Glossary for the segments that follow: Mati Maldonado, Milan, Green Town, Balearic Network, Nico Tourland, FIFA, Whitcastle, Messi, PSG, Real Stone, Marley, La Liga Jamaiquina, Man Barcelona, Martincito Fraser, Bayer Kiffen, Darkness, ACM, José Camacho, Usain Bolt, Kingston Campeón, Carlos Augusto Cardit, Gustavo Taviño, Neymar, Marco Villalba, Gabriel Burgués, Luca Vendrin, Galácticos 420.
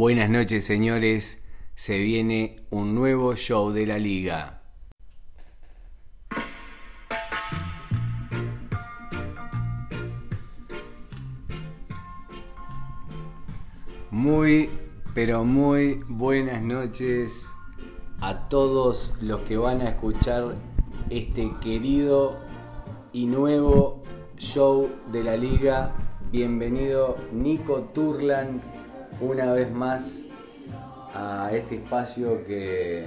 Buenas noches, señores. Se viene un nuevo show de la Liga. Muy, pero muy buenas noches a todos los que van a escuchar este querido y nuevo show de la Liga. Bienvenido Nico Tourland una vez más a este espacio que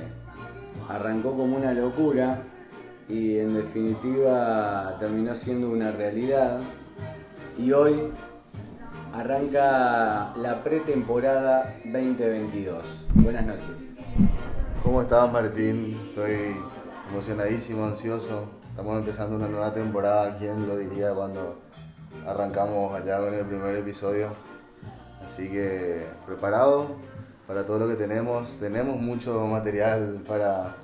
arrancó como una locura y en definitiva terminó siendo una realidad, y hoy arranca la pretemporada 2022. Buenas noches. ¿Cómo estás, Martín? Estoy emocionadísimo, ansioso. Estamos empezando una nueva temporada. ¿Quién lo diría cuando arrancamos allá con el primer episodio? Así que preparado para todo lo que tenemos. Tenemos mucho material para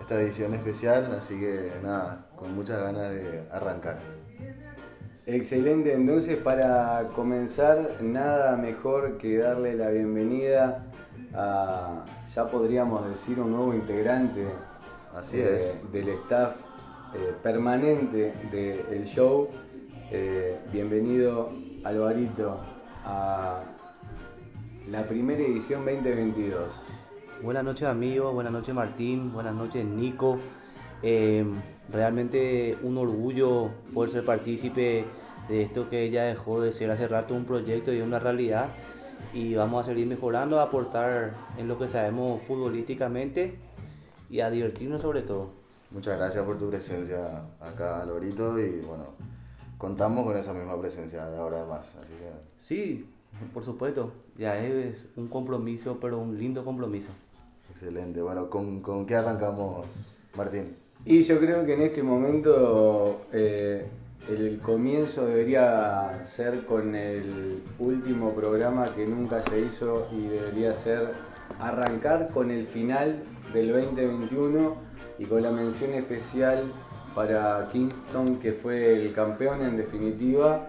esta edición especial, así que nada, con muchas ganas de arrancar. Excelente, entonces para comenzar, nada mejor que darle la bienvenida a, ya podríamos decir, un nuevo integrante. Así es. Del staff permanente del show. Bienvenido, Alvarito, a la primera edición 2022. Buenas noches, amigos. Buenas noches, Martín. Buenas noches, Nico. Realmente un orgullo poder ser partícipe de esto que ya dejó de ser hace rato un proyecto y una realidad. Y vamos a seguir mejorando, a aportar en lo que sabemos futbolísticamente y a divertirnos sobre todo. Muchas gracias por tu presencia acá, Alvarito, y bueno, contamos con esa misma presencia de ahora además, así que... Sí, por supuesto, ya es un compromiso, pero un lindo compromiso. Excelente, bueno, ¿con qué arrancamos, Martín? Y yo creo que en este momento el comienzo debería ser con el último programa que nunca se hizo, y debería ser arrancar con el final del 2021 y con la mención especial para Kingston, que fue el campeón en definitiva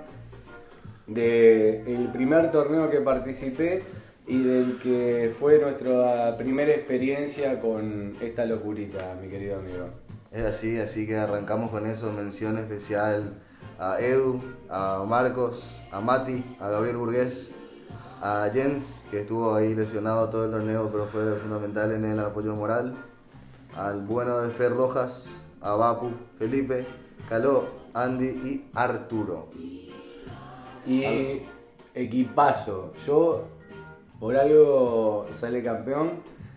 del primer torneo que participé y del que fue nuestra primera experiencia con esta locurita, mi querido amigo. Es así, así que arrancamos con eso. Mención especial a Edu, a Marcos, a Mati, a Gabriel Burgués, a Jens, que estuvo ahí lesionado todo el torneo pero fue fundamental en el apoyo moral, al bueno de Fer Rojas, a Bapu, Felipe, Caló, Andy y Arturo. Y equipazo. Yo, por algo sale campeón.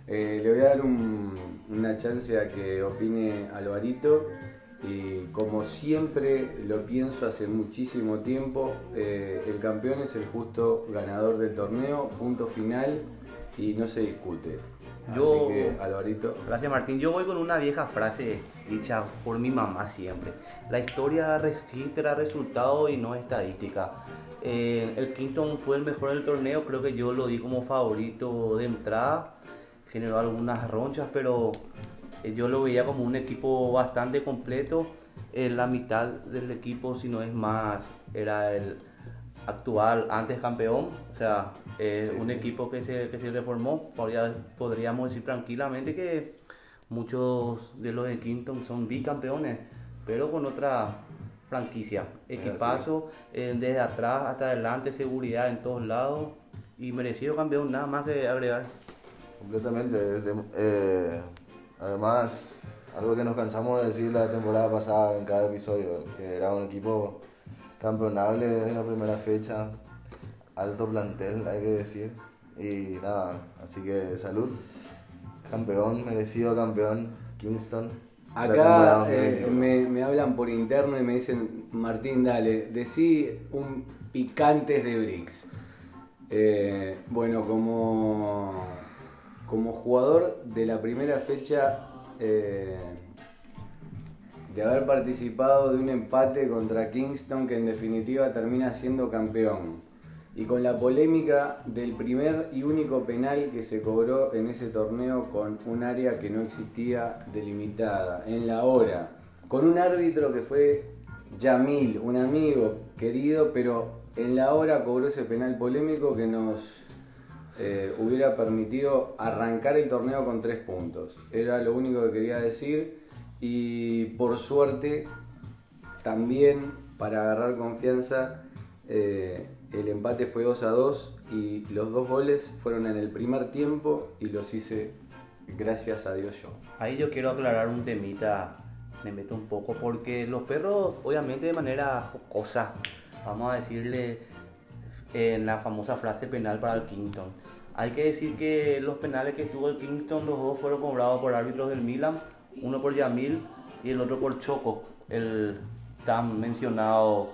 Le voy a dar una chance a que opine Alvarito. Y como siempre lo pienso hace muchísimo tiempo, el campeón es el justo ganador del torneo, punto final, y no se discute. Así que, Alvarito. Gracias, Martín. Yo voy con una vieja frase dicha por mi mamá siempre: la historia registra resultados y no estadística. El Kingston fue el mejor del torneo, creo que yo lo di como favorito de entrada. Generó algunas ronchas, pero yo lo veía como un equipo bastante completo. La mitad del equipo, si no es más, era el actual, antes campeón, o sea, es un equipo que se reformó. Podríamos decir tranquilamente que muchos de los de Kingston son bicampeones, pero con otra franquicia. Equipazo, desde atrás hasta adelante, seguridad en todos lados, y merecido campeón, nada más que agregar. Completamente. Además, algo que nos cansamos de decir la temporada pasada en cada episodio, que era un equipo campeonable desde la primera fecha, alto plantel, hay que decir, y nada, así que salud, campeón, merecido campeón, Kingston. Acá me hablan por interno y me dicen: Martín, dale, decí un picantes de Bricks. Bueno, como jugador de la primera fecha, de haber participado de un empate contra Kingston, que en definitiva termina siendo campeón, y con la polémica del primer y único penal que se cobró en ese torneo, con un área que no existía delimitada, en la hora, con un árbitro que fue Yamil, un amigo querido, pero en la hora cobró ese penal polémico que nos hubiera permitido arrancar el torneo con 3 puntos. Era lo único que quería decir, y por suerte también para agarrar confianza el empate fue 2-2 y los 2 goles fueron en el primer tiempo y los hice gracias a Dios yo. Ahí yo quiero aclarar un temita, me meto un poco, porque los perros obviamente de manera jocosa, vamos a decirle en la famosa frase penal para el Kingston. Hay que decir que los penales que tuvo el Kingston, los 2 fueron cobrados por árbitros del Milan, uno por Yamil y el otro por Choco, el tan mencionado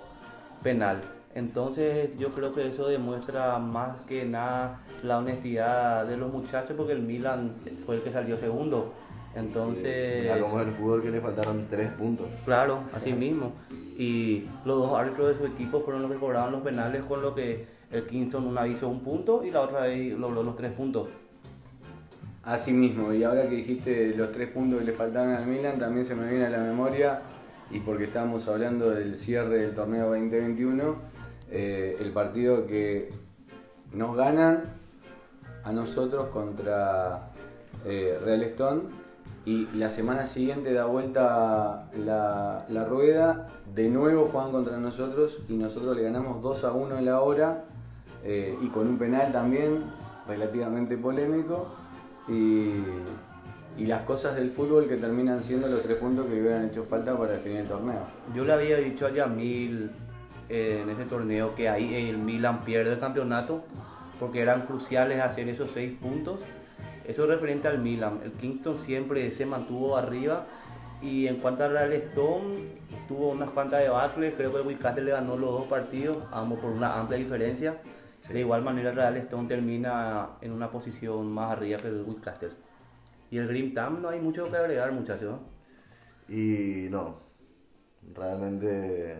penal. Entonces yo creo que eso demuestra más que nada la honestidad de los muchachos, porque el Milan fue el que salió segundo. Entonces... como en el fútbol, que le faltaron 3 puntos. Claro, así mismo. Y los 2 árbitros de su equipo fueron los que cobraron los penales, con lo que el Kingston una hizo 1 punto y la otra vez logró los 3 puntos. Así mismo, y ahora que dijiste los 3 puntos que le faltaron al Milan, también se me viene a la memoria, y porque estábamos hablando del cierre del torneo 2021, el partido que nos ganan a nosotros contra Real Stone. Y la semana siguiente da vuelta la rueda, de nuevo juegan contra nosotros y nosotros le ganamos 2-1 en la hora, y con un penal también relativamente polémico, y las cosas del fútbol que terminan siendo los 3 puntos que le hubieran hecho falta para definir el torneo. Yo le había dicho a Yamil en ese torneo que ahí el Milan pierde el campeonato, porque eran cruciales hacer esos 6 puntos. Eso es referente al Milan. El Kingston siempre se mantuvo arriba, y en cuanto a Real Stone, tuvo unas cuantas debacles. Creo que el Whitcastle le ganó los 2 partidos, ambos por una amplia diferencia. Sí. De igual manera Real Stone termina en una posición más arriba que el Whitcastle. Y el Green Town no hay mucho que agregar, muchachos. Y no, realmente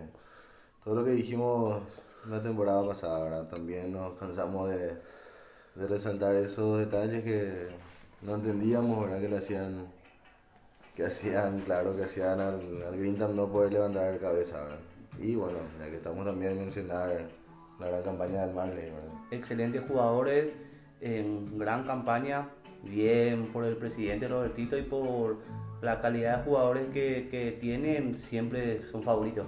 todo lo que dijimos la temporada pasada, ¿verdad? También nos cansamos de resaltar esos detalles que no entendíamos, ¿verdad? Que hacían al Green Town no poder levantar cabeza, ¿verdad? Y bueno, ya que estamos, también mencionar la gran campaña del Marley, ¿verdad? Excelentes jugadores, gran campaña, bien por el presidente Robertito, y por la calidad de jugadores que tienen, siempre son favoritos.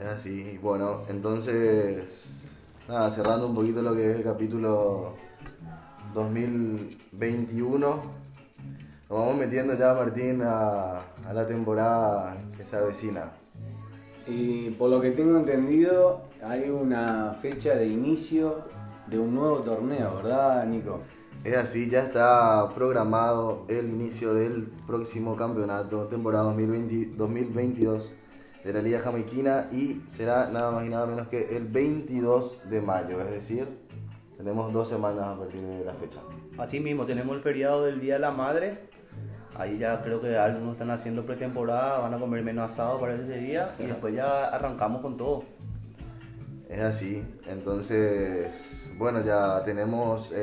Es así. Bueno, entonces... nada, cerrando un poquito lo que es el capítulo 2021, nos vamos metiendo ya, Martín, a la temporada que se avecina. Y por lo que tengo entendido, hay una fecha de inicio de un nuevo torneo, ¿verdad, Nico? Es así, ya está programado el inicio del próximo campeonato, temporada 2022. De la Liga Jamaiquina, y será nada más y nada menos que el 22 de mayo, es decir, tenemos 2 semanas a partir de la fecha. Así mismo, tenemos el feriado del Día de la Madre, ahí ya creo que algunos están haciendo pretemporada, van a comer menos asado para ese día, y después ya arrancamos con todo. Es así, entonces, bueno, ya tenemos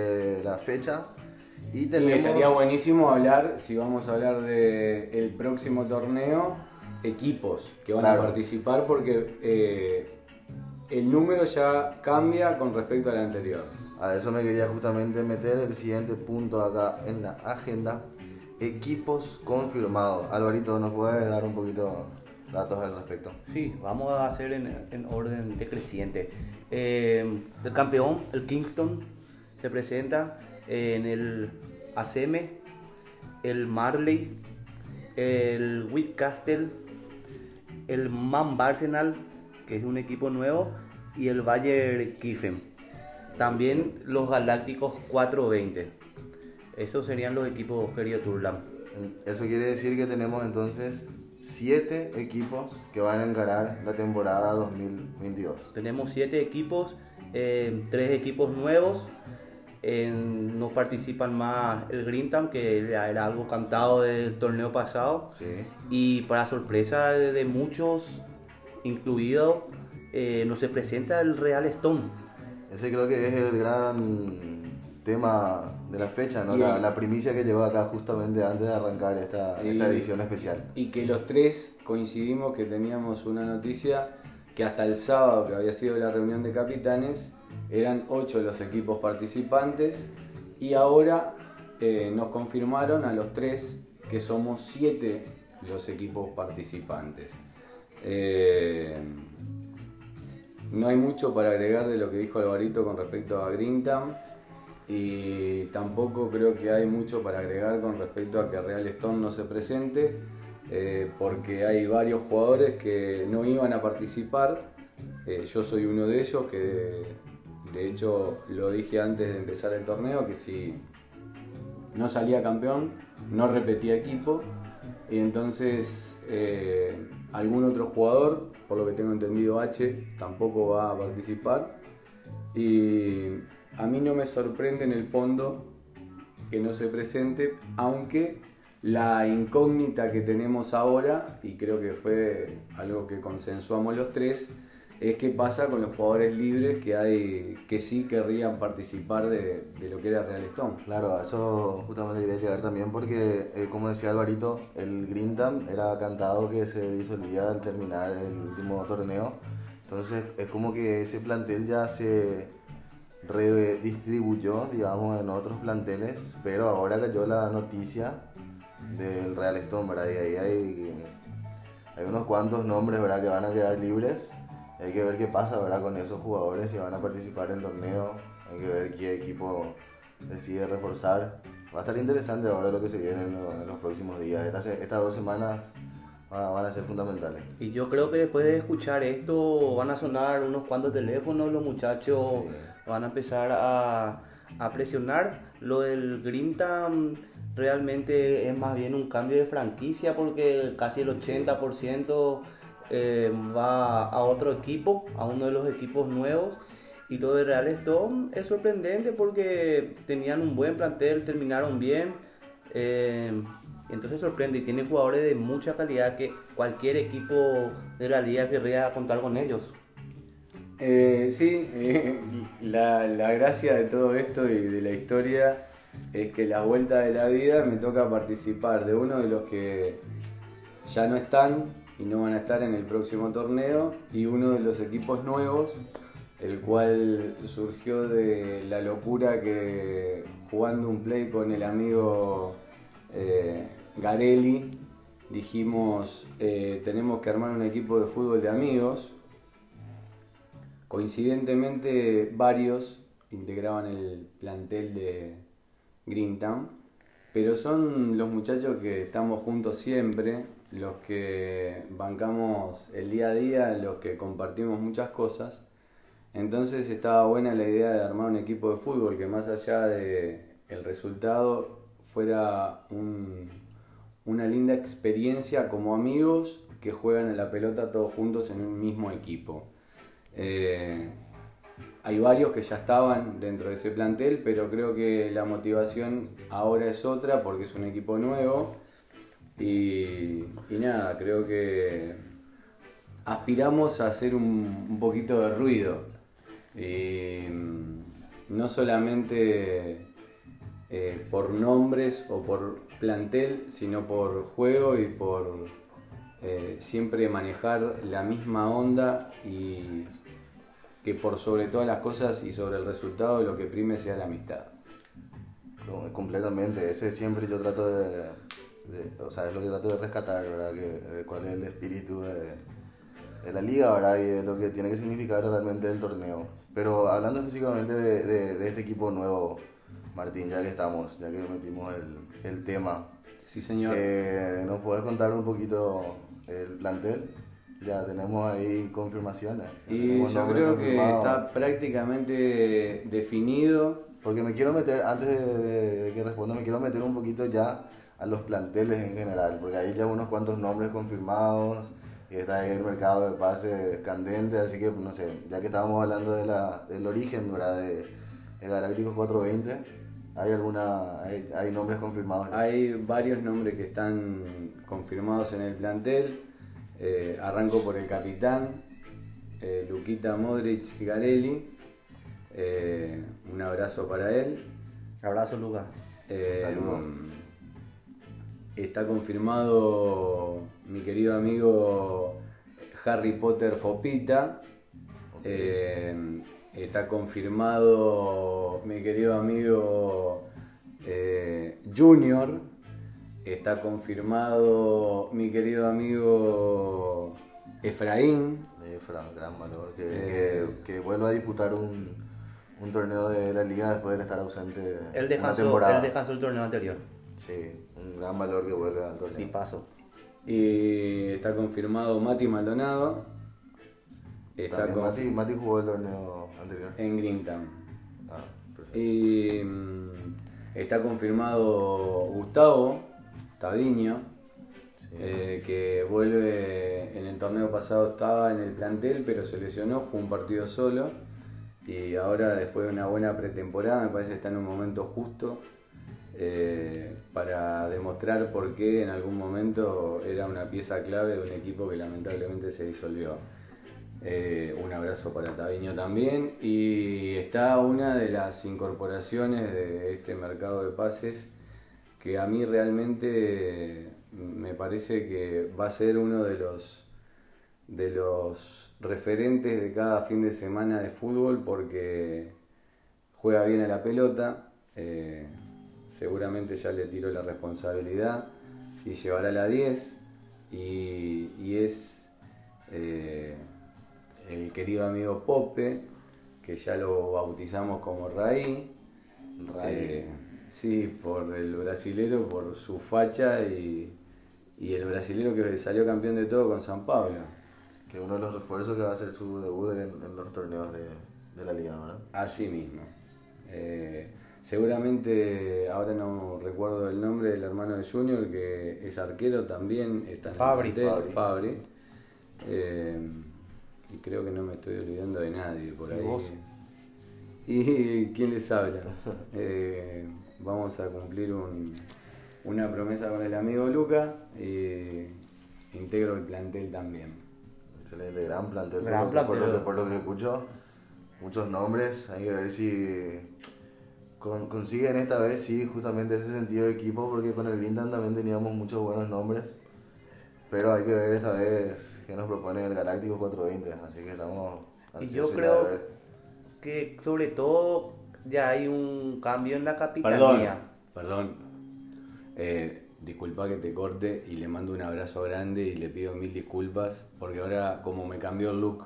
la fecha. Y estaría buenísimo hablar, si vamos a hablar del próximo torneo, equipos que van a participar, porque el número ya cambia con respecto al anterior. A eso me quería justamente meter el siguiente punto acá en la agenda. Equipos confirmados. Alvarito, ¿nos puedes dar un poquito datos al respecto? Sí, vamos a hacer en orden decreciente. El campeón, el Kingston, se presenta en el ACM, el Marley, el Whitcastle, el Man Barcelona, que es un equipo nuevo, y el Bayer Kiffen. También los Galácticos 420. Esos serían los equipos, querido Tourland. Eso quiere decir que tenemos entonces 7 equipos que van a encarar la temporada 2022. Tenemos 7 equipos, 3 equipos nuevos. No participan más el Green Town, que ya era algo cantado del torneo pasado. Sí. Y para sorpresa de muchos, incluido, no se presenta el Real Stone. Ese creo que es el gran tema de la fecha, ¿no? La primicia que llegó acá justamente antes de arrancar esta edición especial. Y que los 3 coincidimos que teníamos una noticia que hasta el sábado, que había sido la reunión de capitanes, eran 8 los equipos participantes, y ahora nos confirmaron a los 3 que somos 7 los equipos participantes. No hay mucho para agregar de lo que dijo Alvarito con respecto a Green Town, y tampoco creo que hay mucho para agregar con respecto a que Real Stone no se presente, porque hay varios jugadores que no iban a participar. Yo soy uno de ellos, que de hecho lo dije antes de empezar el torneo, que si no salía campeón no repetía equipo, y entonces algún otro jugador, por lo que tengo entendido H, tampoco va a participar, y a mí no me sorprende en el fondo que no se presente, aunque la incógnita que tenemos ahora, y creo que fue algo que consensuamos los 3, es qué pasa con los jugadores libres que hay, que sí querrían participar de lo que era Real Stone. Claro, a eso justamente quería llegar también, porque como decía Alvarito, el Green Town era cantado que se disolvía al terminar el último torneo, entonces es como que ese plantel ya se redistribuyó, digamos, en otros planteles, pero ahora cayó la noticia del Real Stone, ¿verdad? Y ahí hay unos cuantos nombres, ¿verdad?, que van a quedar libres. Hay que ver qué pasa, ¿verdad?, con esos jugadores, si van a participar en el torneo, hay que ver qué equipo decide reforzar. Va a estar interesante ahora lo que se viene en los próximos días. Estas 2 semanas van a ser fundamentales. Y yo creo que después de escuchar esto van a sonar unos cuantos teléfonos, los muchachos van a empezar a presionar. Lo del Green Town realmente es más bien un cambio de franquicia, porque casi el 80% va a otro equipo, a uno de los equipos nuevos. Y lo de Real Stone es sorprendente porque tenían un buen plantel, terminaron bien, entonces sorprende, y tiene jugadores de mucha calidad que cualquier equipo de la liga querría contar con ellos. La gracia de todo esto y de la historia es que la vuelta de la vida me toca participar de uno de los que ya no están y no van a estar en el próximo torneo, y uno de los equipos nuevos, el cual surgió de la locura que jugando un play con el amigo Garelli dijimos, tenemos que armar un equipo de fútbol de amigos. Coincidentemente varios integraban el plantel de Green Town, pero son los muchachos que estamos juntos siempre, los que bancamos el día a día, los que compartimos muchas cosas. Entonces estaba buena la idea de armar un equipo de fútbol que más allá del resultado fuera una linda experiencia como amigos que juegan a la pelota todos juntos en un mismo equipo. Hay varios que ya estaban dentro de ese plantel, pero creo que la motivación ahora es otra porque es un equipo nuevo. Y nada, creo que aspiramos a hacer un poquito de ruido, y no solamente por nombres o por plantel, sino por juego y por siempre manejar la misma onda, y que por sobre todas las cosas y sobre el resultado lo que prime sea la amistad. No, completamente, ese siempre yo trato es lo que trato de rescatar, ¿verdad? De cuál es el espíritu de la liga, ¿verdad?, y de lo que tiene que significar realmente el torneo. Pero hablando específicamente de este equipo nuevo, Martín, ya que metimos el tema. Sí, señor. ¿Nos podés contar un poquito el plantel? Ya tenemos ahí confirmaciones. Y yo creo que está prácticamente definido. Porque me quiero meter, antes de que responda, me quiero meter un poquito ya a los planteles en general, porque hay ya unos cuantos nombres confirmados y está ahí el mercado de pases candente, así que no sé, ya que estábamos hablando del origen, ¿verdad?, de Galácticos 420, ¿hay nombres confirmados? Hay varios nombres que están confirmados en el plantel. Arranco por el capitán, Luquita Modric Garelli, un abrazo para él. Abrazo, Luca. Saludos. Está confirmado mi querido amigo Harry Potter Fopita. Okay. Está confirmado mi querido amigo Junior. Está confirmado mi querido amigo Efraín. Efraín, gran valor. Que vuelva a disputar un torneo de la liga después de estar ausente una temporada. Él descansó el torneo anterior. Sí, un gran valor que vuelve al torneo. Y paso. Y está confirmado Mati Maldonado. Está con... Mati jugó el torneo anterior. En Green Town. Ah, perfecto. Y está confirmado Gustavo Taviño, sí, que vuelve. En el torneo pasado estaba en el plantel, pero se lesionó, jugó un partido solo. Y ahora, después de una buena pretemporada, me parece que está en un momento justo para demostrar por qué en algún momento era una pieza clave de un equipo que lamentablemente se disolvió. Un abrazo para Taviño también. Y está una de las incorporaciones de este mercado de pases que a mí realmente me parece que va a ser uno de los referentes de cada fin de semana de fútbol, porque juega bien a la pelota, seguramente ya le tiró la responsabilidad y llevará la 10, y es el querido amigo Pope, que ya lo bautizamos como Raí. Sí, por el brasilero, por su facha, y el brasilero que salió campeón de todo con San Pablo. Que uno de los refuerzos que va a hacer su debut en los torneos de la liga, ¿verdad? Así mismo. Seguramente, ahora no recuerdo el nombre del hermano de Junior, que es arquero también, está en Fabri. Y creo que no me estoy olvidando de nadie por ahí. ¿Vos? ¿Y quién les habla? Vamos a cumplir una promesa con el amigo Luca, y integro el plantel también. Excelente, gran plantel. Por lo que escucho, muchos nombres. Hay que ver si consiguen esta vez, sí, justamente ese sentido de equipo, porque con el Green Town también teníamos muchos buenos nombres. Pero hay que ver esta vez qué nos propone el Galácticos 420, así que estamos ansiosos. Y yo creo que sobre todo ya hay un cambio en la capitanía. Perdón. Disculpa que te corte, y le mando un abrazo grande y le pido mil disculpas, porque ahora como me cambió el look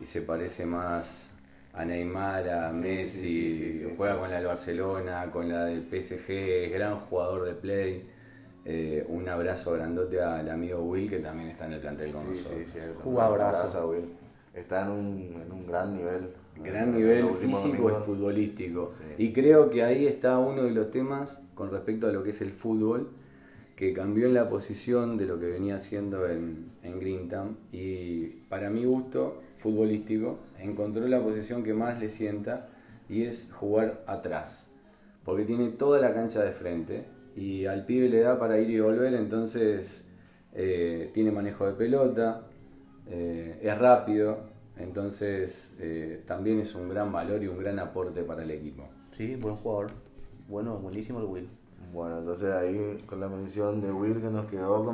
y se parece más a Neymar, a Messi, juega con la del Barcelona, con la del PSG, es gran jugador de play. Un abrazo grandote al amigo Will, que también está en el plantel con nosotros. Sí, abrazo a Will. Está en un gran nivel. Gran nivel físico y futbolístico. Sí. Y creo que ahí está uno de los temas con respecto a lo que es el fútbol, que cambió en la posición de lo que venía haciendo en Green Town. Y para mi gusto futbolístico, encontró la posición que más le sienta, y es jugar atrás. Porque tiene toda la cancha de frente, y al pibe le da para ir y volver, entonces tiene manejo de pelota, es rápido, entonces también es un gran valor y un gran aporte para el equipo. Sí, buen jugador, buenísimo el Will. Bueno, entonces ahí con la mención de Will que nos quedó,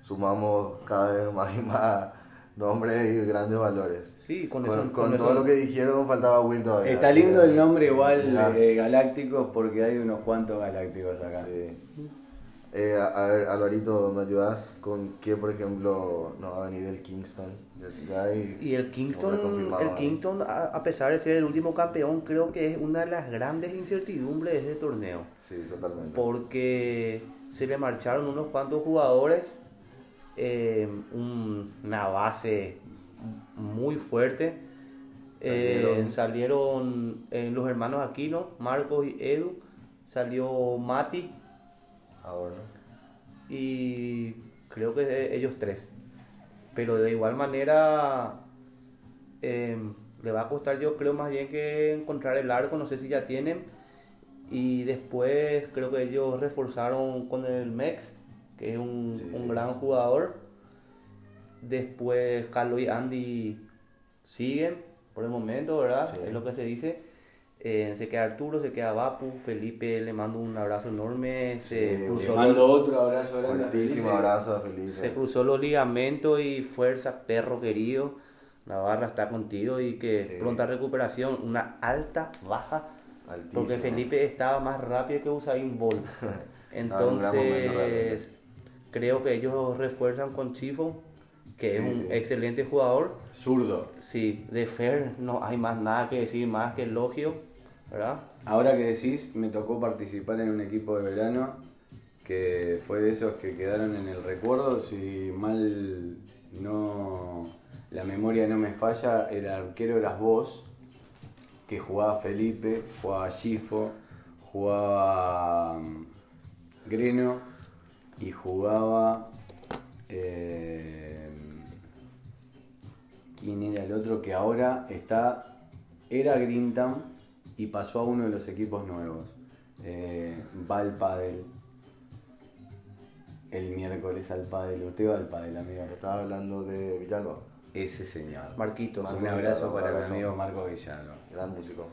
sumamos cada vez más y más nombres y grandes valores. Sí, con todo lo que dijeron faltaba Will todavía. Está lindo el nombre igual, Galácticos, porque hay unos cuantos Galácticos acá. Sí. A ver, Alvarito, ¿me ayudás con qué, por ejemplo, nos va a venir el Kingston? Y el Kingston, a pesar de ser el último campeón, creo que es una de las grandes incertidumbres de este torneo. Sí, totalmente. Porque se le marcharon unos cuantos jugadores, una base muy fuerte. Salieron los hermanos Aquino, Marcos y Edu, salió Mati. Ahora. Y creo que ellos tres. Pero de igual manera le va a costar, yo creo, más bien que encontrar el arco, no sé si ya tienen. Y después creo que ellos reforzaron con el Mex, que es un gran jugador. Después Carlos y Andy siguen por el momento, ¿verdad? Sí. Es lo que se dice. Se queda Arturo, se queda Vapu, Felipe, le mando un abrazo enorme. Le mando otro abrazo grande. Fuertísimo abrazo a Felipe. Se cruzó los ligamentos y fuerza, perro querido. Navarra está contigo y que pronta recuperación, una alta baja. Altísimo. Porque Felipe estaba más rápido que Usain Bolt. Entonces, creo que ellos refuerzan con Chifo, que es un excelente jugador. Zurdo. Sí, de Fer no hay más nada que decir, más que elogio, ¿verdad? Ahora que decís, me tocó participar en un equipo de verano que fue de esos que quedaron en el recuerdo. Si mal la memoria no me falla, el arquero eras vos, que jugaba Felipe, jugaba Chifo, jugaba Greno y jugaba... ¿quién era el otro que ahora está? Era Green Town y pasó a uno de los equipos nuevos. Va al pádel. El miércoles al pádel. Usted va al pádel, amigo. Estaba hablando de Villalba. Ese señor. Marquitos. Un abrazo para mi amigo Marco Villalba. Gran músico.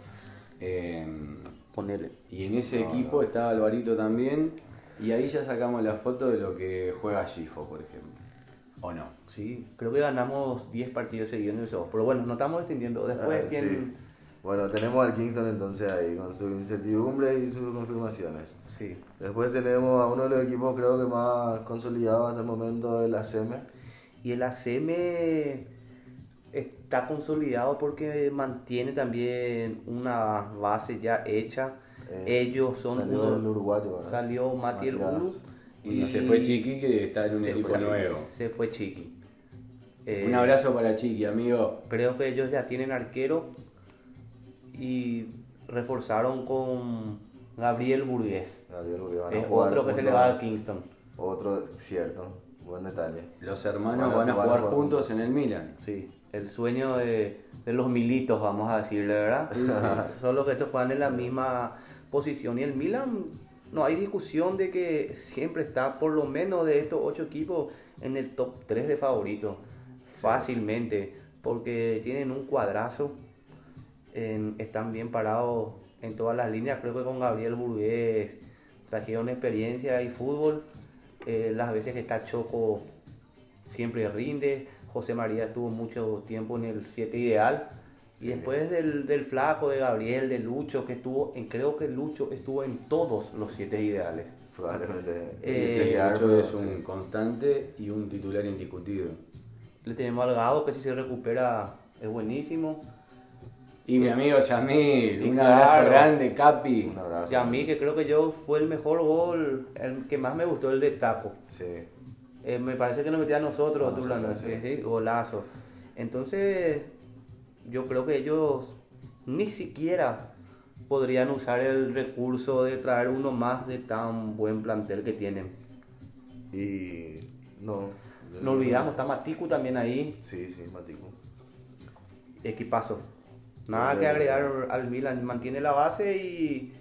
Ponele. Y en ese equipo estaba Alvarito también. Y ahí ya sacamos la foto de lo que juega Chifo, por ejemplo. ¿O no? Sí, creo que ganamos 10 partidos seguidos en el show. Pero bueno, nos estamos extendiendo. Después, ¿quién? Sí. Bueno, tenemos al Kingston entonces ahí, con sus incertidumbres y sus confirmaciones. Sí. Después tenemos a uno de los equipos creo que más consolidados hasta el momento, el ACM. Y el ACM está consolidado porque mantiene también una base ya hecha. Ellos son... Salió el uruguayo, ¿verdad? Salió Mati el Uru. Y se fue Chiqui, que está en un equipo nuevo. Se fue Chiqui. Un abrazo para Chiqui, amigo. Creo que ellos ya tienen arquero y reforzaron con Gabriel Burgués. Gabriel Burgués es otro que se le va a Kingston. Otro, cierto. Buen detalle. Los hermanos van a jugar juntos en el Milan. Sí. El sueño de los militos, vamos a decirle, ¿verdad? Sí. Solo que estos juegan en la misma posición y el Milan... No hay discusión de que siempre está, por lo menos de estos 8 equipos, en el top 3 de favoritos. Fácilmente, porque tienen un cuadrazo, están bien parados en todas las líneas. Creo que con Gabriel Burgués trajeron experiencia y fútbol. Las veces que está Choco siempre rinde. José María estuvo mucho tiempo en el 7 ideal. Y después del Flaco, de Gabriel, de Lucho, que estuvo, creo que Lucho estuvo en todos los 7 ideales. Probablemente. Lucho es un constante y un titular indiscutido. Le tenemos al Gado, que si se recupera es buenísimo. Y mi amigo Yamil, un abrazo grande, Capi. Un abrazo. Yamil, que creo que yo fue el mejor gol, el que más me gustó, el de Taco. Sí. Me parece que nos metía a nosotros, Tourland, golazo. Entonces... Yo creo que ellos ni siquiera podrían usar el recurso de traer uno más de tan buen plantel que tienen. Y no olvidamos, está Maticu también ahí. Sí, Maticu. Equipazo. Nada que agregar al Milan. Mantiene la base y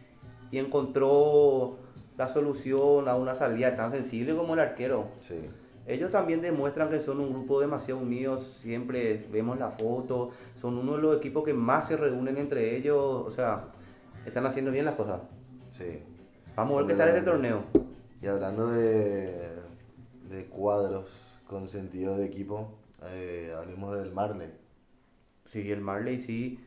encontró la solución a una salida tan sensible como el arquero. Sí. Ellos también demuestran que son un grupo demasiado unidos, siempre vemos la foto, son uno de los equipos que más se reúnen entre ellos, o sea, están haciendo bien las cosas. Sí. Vamos a ver qué tal este torneo. Y hablando de cuadros con sentido de equipo, hablemos del Marley. Sí, el Marley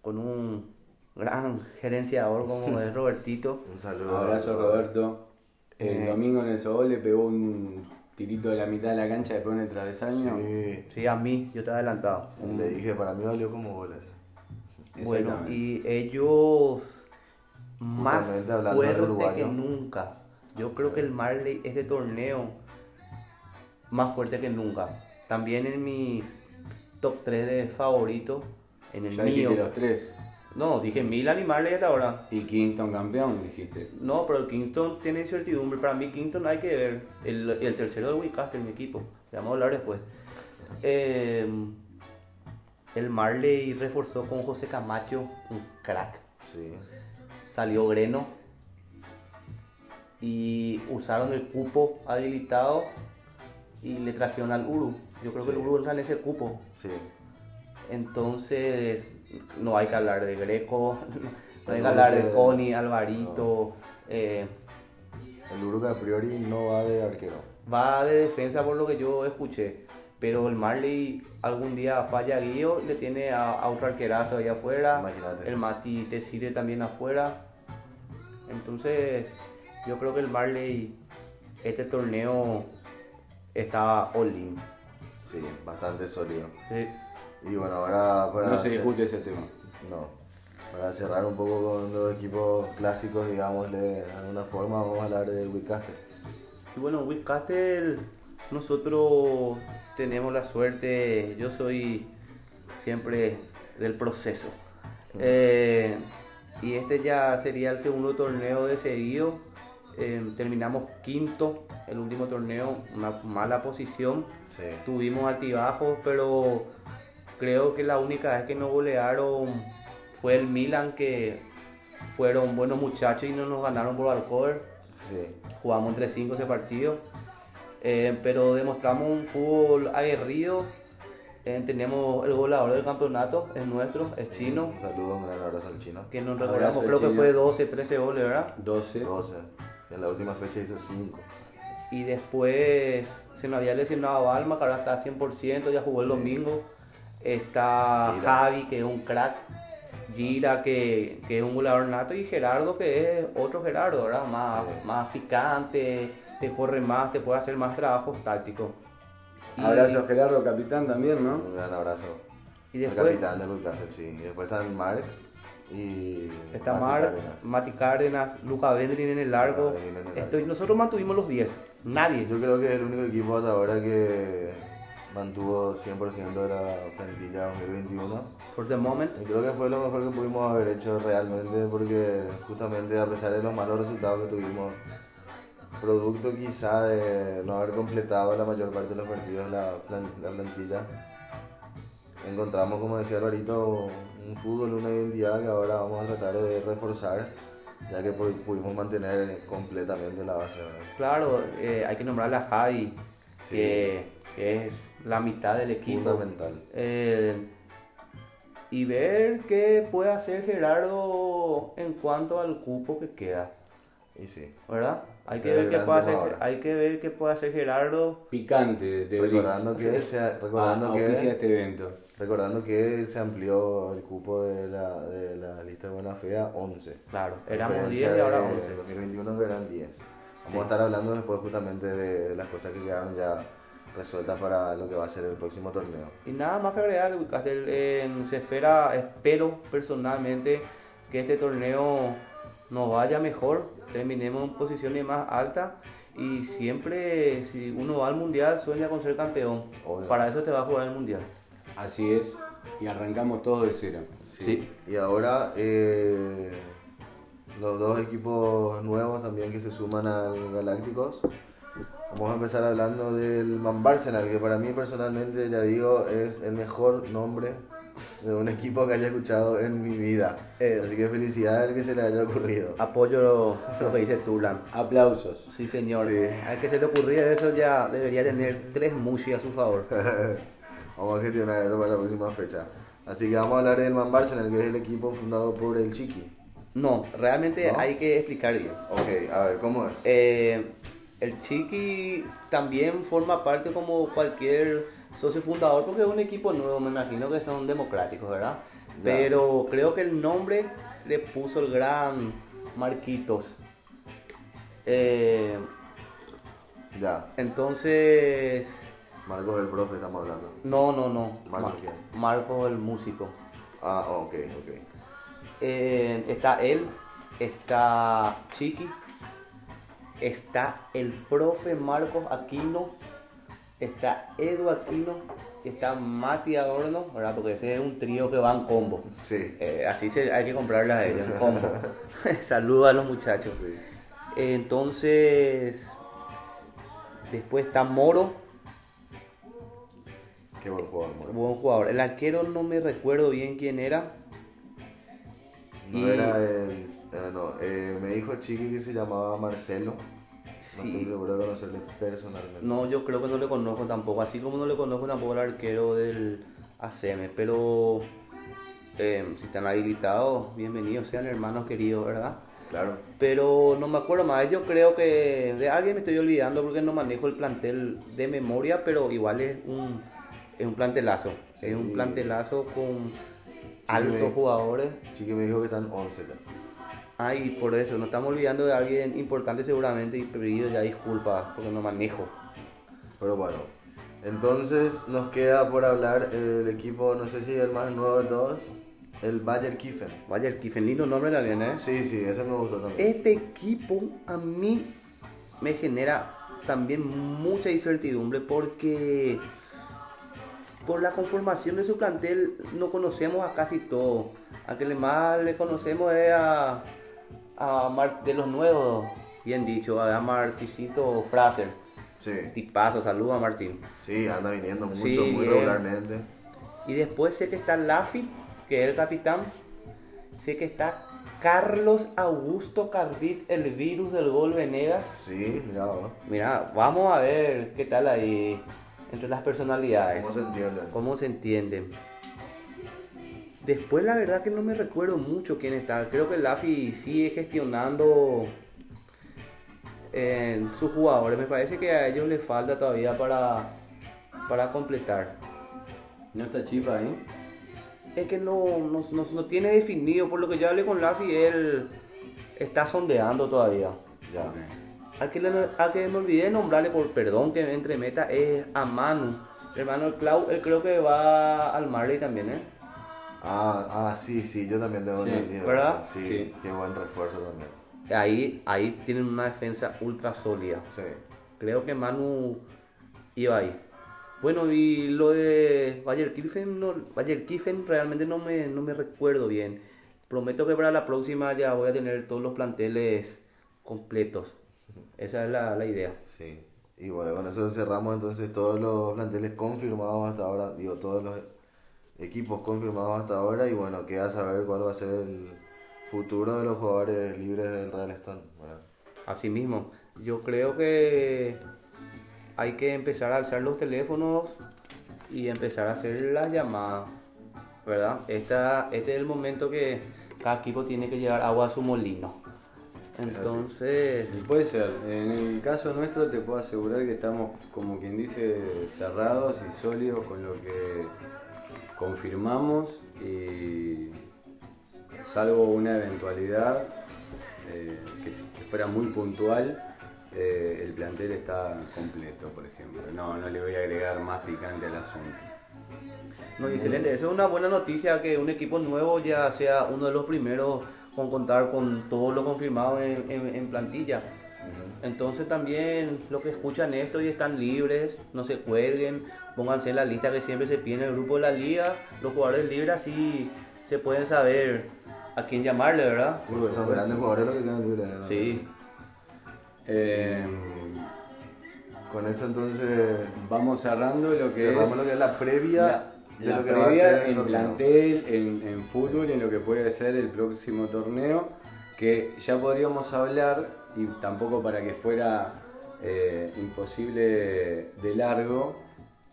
con un gran gerenciador como es Robertito. Un saludo. Un abrazo, Roberto. El domingo en el Sobol le pegó un... tirito de la mitad de la cancha después en el travesaño. Sí, a mí, yo estaba adelantado. Le dije, para mí valió como goles. Bueno, y ellos más fuertes que nunca. Yo creo que el Marley es de torneo más fuerte que nunca. También en mi top 3 de favoritos. En el mío. Los tres. No, dije Milan y Marley hasta ahora. Y Kingston campeón, dijiste. No, pero el Kingston tiene incertidumbre. Para mí Kingston hay que ver. El tercero de Whitcastle, mi equipo. Le vamos a hablar después. El Marley reforzó con José Camacho, un crack. Sí. Salió Greno. Y usaron el cupo habilitado y le trajeron al Uru. Yo creo que el Uru entra en ese cupo. Sí. Entonces... No hay que hablar de Greco, Hay que hablar de Connie, Alvarito. El Uruguay a priori no va de arquero. Va de defensa por lo que yo escuché. Pero el Marley algún día falla a Guillo, le tiene a otro arquerazo ahí afuera. Imagínate. El Mati te sirve también afuera. Entonces, yo creo que el Marley, este torneo, está all-in. Sí, bastante sólido. Sí. Y bueno, ahora para... No se discute ese tema. No. Para cerrar un poco con los equipos clásicos, digamos, de alguna forma, vamos a hablar de Whitcastle. Y bueno, Whitcastle, nosotros tenemos la suerte, yo soy siempre del proceso. Y este ya sería el segundo torneo de seguido. Terminamos quinto, el último torneo, una mala posición. Sí. Tuvimos altibajos, pero creo que la única vez que nos golearon fue el Milan, que fueron buenos muchachos y no nos ganaron por hardcore. Sí. Jugamos entre 5 ese partido. Pero demostramos un fútbol aguerrido. Tenemos el goleador del campeonato, es nuestro, es Chino. Un saludo, un gran abrazo al Chino. Que nos recordamos, creo que fue 12, 13 goles, ¿verdad? 12. En la última fecha hizo 5. Y después se nos había lesionado a Balma, que ahora está a 100%, ya jugó el domingo. Está Gira. Javi, que es un crack. Gira, que es un goleador nato, y Gerardo, que es otro Gerardo, ¿verdad? Más picante, te corre más, te puede hacer más trabajos tácticos. Abrazo Gerardo, capitán también, ¿no? Un gran abrazo. Y después, el capitán de Whitcastle, sí. Y después están Mark y... Está Mark, Mati Cárdenas, Luca Vendrin en el largo. Nosotros mantuvimos los 10, nadie. Yo creo que es el único equipo hasta ahora que mantuvo 100% de la plantilla 2021. Por the moment. Y creo que fue lo mejor que pudimos haber hecho realmente, porque justamente a pesar de los malos resultados que tuvimos, producto quizá de no haber completado la mayor parte de los partidos la plantilla, encontramos, como decía Alvarito, un fútbol, una identidad que ahora vamos a tratar de reforzar, ya que pudimos mantener completamente la base, ¿verdad? Claro, hay que nombrar a Javi, sí, que es la mitad del equipo. Fundamental. Y ver qué puede hacer Gerardo en cuanto al cupo que queda. Y sí. ¿Verdad? Hay que ver qué puede hacer Gerardo. Picante, de recordando Brix. Recordando que se amplió el cupo de la lista de buena fe a 11. Claro, éramos 10 y ahora 11. En 2021 eran 10. Vamos a estar hablando después justamente de las cosas que quedaron ya resueltas para lo que va a ser el próximo torneo. Y nada más que agregar, Whitcastle, espero personalmente que este torneo nos vaya mejor, terminemos en posiciones más altas, y siempre si uno va al mundial sueña con ser campeón. Obvio. Para eso te va a jugar el mundial. Así es, y arrancamos todos de cero. Sí. Y ahora los dos equipos nuevos también que se suman al Galácticos. Vamos a empezar hablando del Man Barcelona, que para mí personalmente, ya digo, es el mejor nombre de un equipo que haya escuchado en mi vida. Así que felicidades al que se le haya ocurrido. Apoyo lo que dice Tourland. Aplausos. Sí, señor. Sí. Al que se le ocurría eso ya debería tener 3 mushi a su favor. Vamos a gestionar eso para la próxima fecha. Así que vamos a hablar del Man Barcelona, que es el equipo fundado por el Chiqui. No, realmente ¿no? Hay que explicar bien. Ok, a ver, ¿cómo es? El Chiqui también forma parte como cualquier socio fundador, porque es un equipo nuevo, me imagino que son democráticos, ¿verdad? Ya. Pero creo que el nombre le puso el gran Marquitos. Ya. Entonces... Marcos el profe estamos hablando. No. ¿Marcos quién? Marcos el músico. Ah, ok. Está él, está Chiqui. Está el profe Marcos Aquino, está Edu Aquino, está Mati Adorno, ¿verdad? Porque ese es un trío que va en combo. Sí. Hay que comprarlas a ellos, en combo. Saludos a los muchachos. Sí. Entonces, después está Moro. Qué buen jugador, Moro. Buen jugador. El arquero no me recuerdo bien quién era. Me dijo Chiqui que se llamaba Marcelo. Sí. No estoy seguro de conocerle personalmente. No, yo creo que no le conozco tampoco. Así como no le conozco tampoco al arquero del ACM. Pero si están habilitados, bienvenidos sean, hermanos queridos, ¿verdad? Claro. Pero no me acuerdo más, yo creo que de alguien me estoy olvidando porque no manejo el plantel de memoria, pero igual es un plantelazo, sí. Es un plantelazo con altos jugadores. Chiqui me dijo que están 11 ya. Ah, y por eso, nos estamos olvidando de alguien importante seguramente y pedido ya disculpas porque no manejo. Pero bueno, entonces nos queda por hablar el equipo, no sé si el más nuevo de todos, el Bayer Kiffen. Bayer Kiffen, lindo nombre también, ¿eh? Sí, sí, ese me gustó también. Este equipo a mí me genera también mucha incertidumbre porque por la conformación de su plantel no conocemos a casi todos. A que más le conocemos es a de los nuevos, bien dicho, a Martincito Fraser. Sí. Tipazo, saluda a Martín. Sí, anda viniendo mucho, sí, muy regularmente. Y después sé que está Lafi, que es el capitán. Sé que está Carlos Augusto Cardit, el virus del gol Venegas. Sí, mira, mira, vamos a ver qué tal ahí entre las personalidades. ¿Cómo se entienden? Después la verdad que no me recuerdo mucho quién está. Creo que Lafi sigue gestionando en sus jugadores, me parece que a ellos les falta todavía para completar. No está Chipa ahí, es que no tiene definido, por lo que yo hablé con Lafi, él está sondeando todavía. Ya. Okay. Al que me olvidé de nombrarle, por perdón que me entremeta, es a Manu, hermano Clau, él creo que va al Marley también, ¿eh? Ah, sí, yo también tengo entendido. ¿Verdad? Sí, sí, qué buen refuerzo también. Ahí tienen una defensa ultra sólida. Sí. Creo que Manu iba ahí. Bueno, y lo de Bayer Kiffen realmente no me recuerdo bien. Prometo que para la próxima ya voy a tener todos los planteles completos. Esa es la idea. Sí. Y bueno, con eso cerramos entonces todos los planteles confirmados hasta ahora. Digo, todos los equipos confirmados hasta ahora. Y bueno, queda saber cuál va a ser el futuro de los jugadores libres del Real Stone. Bueno. Así mismo, yo creo que hay que empezar a alzar los teléfonos y empezar a hacer las llamadas, ¿verdad? Este es el momento que cada equipo tiene que llevar agua a su molino. Entonces... Sí, puede ser. En el caso nuestro te puedo asegurar que estamos, como quien dice, cerrados y sólidos con lo que confirmamos y... salvo una eventualidad que fuera muy puntual, el plantel está completo, por ejemplo. No le voy a agregar más picante al asunto. No, excelente, eso es una buena noticia, que un equipo nuevo ya sea uno de los primeros con contar con todo lo confirmado en plantilla. Uh-huh. Entonces también los que escuchan esto y están libres, no se cuelguen, pónganse en la lista que siempre se pide en el grupo de la liga, los jugadores libres así se pueden saber a quién llamarle, ¿verdad? Sí, porque son grandes jugadores los que quedan libres. Sí. Con eso entonces vamos cerrando lo que es la previa, la de lo que previa va a ser en plantel, en fútbol, sí. En lo que puede ser el próximo torneo, que ya podríamos hablar, y tampoco para que fuera imposible de largo,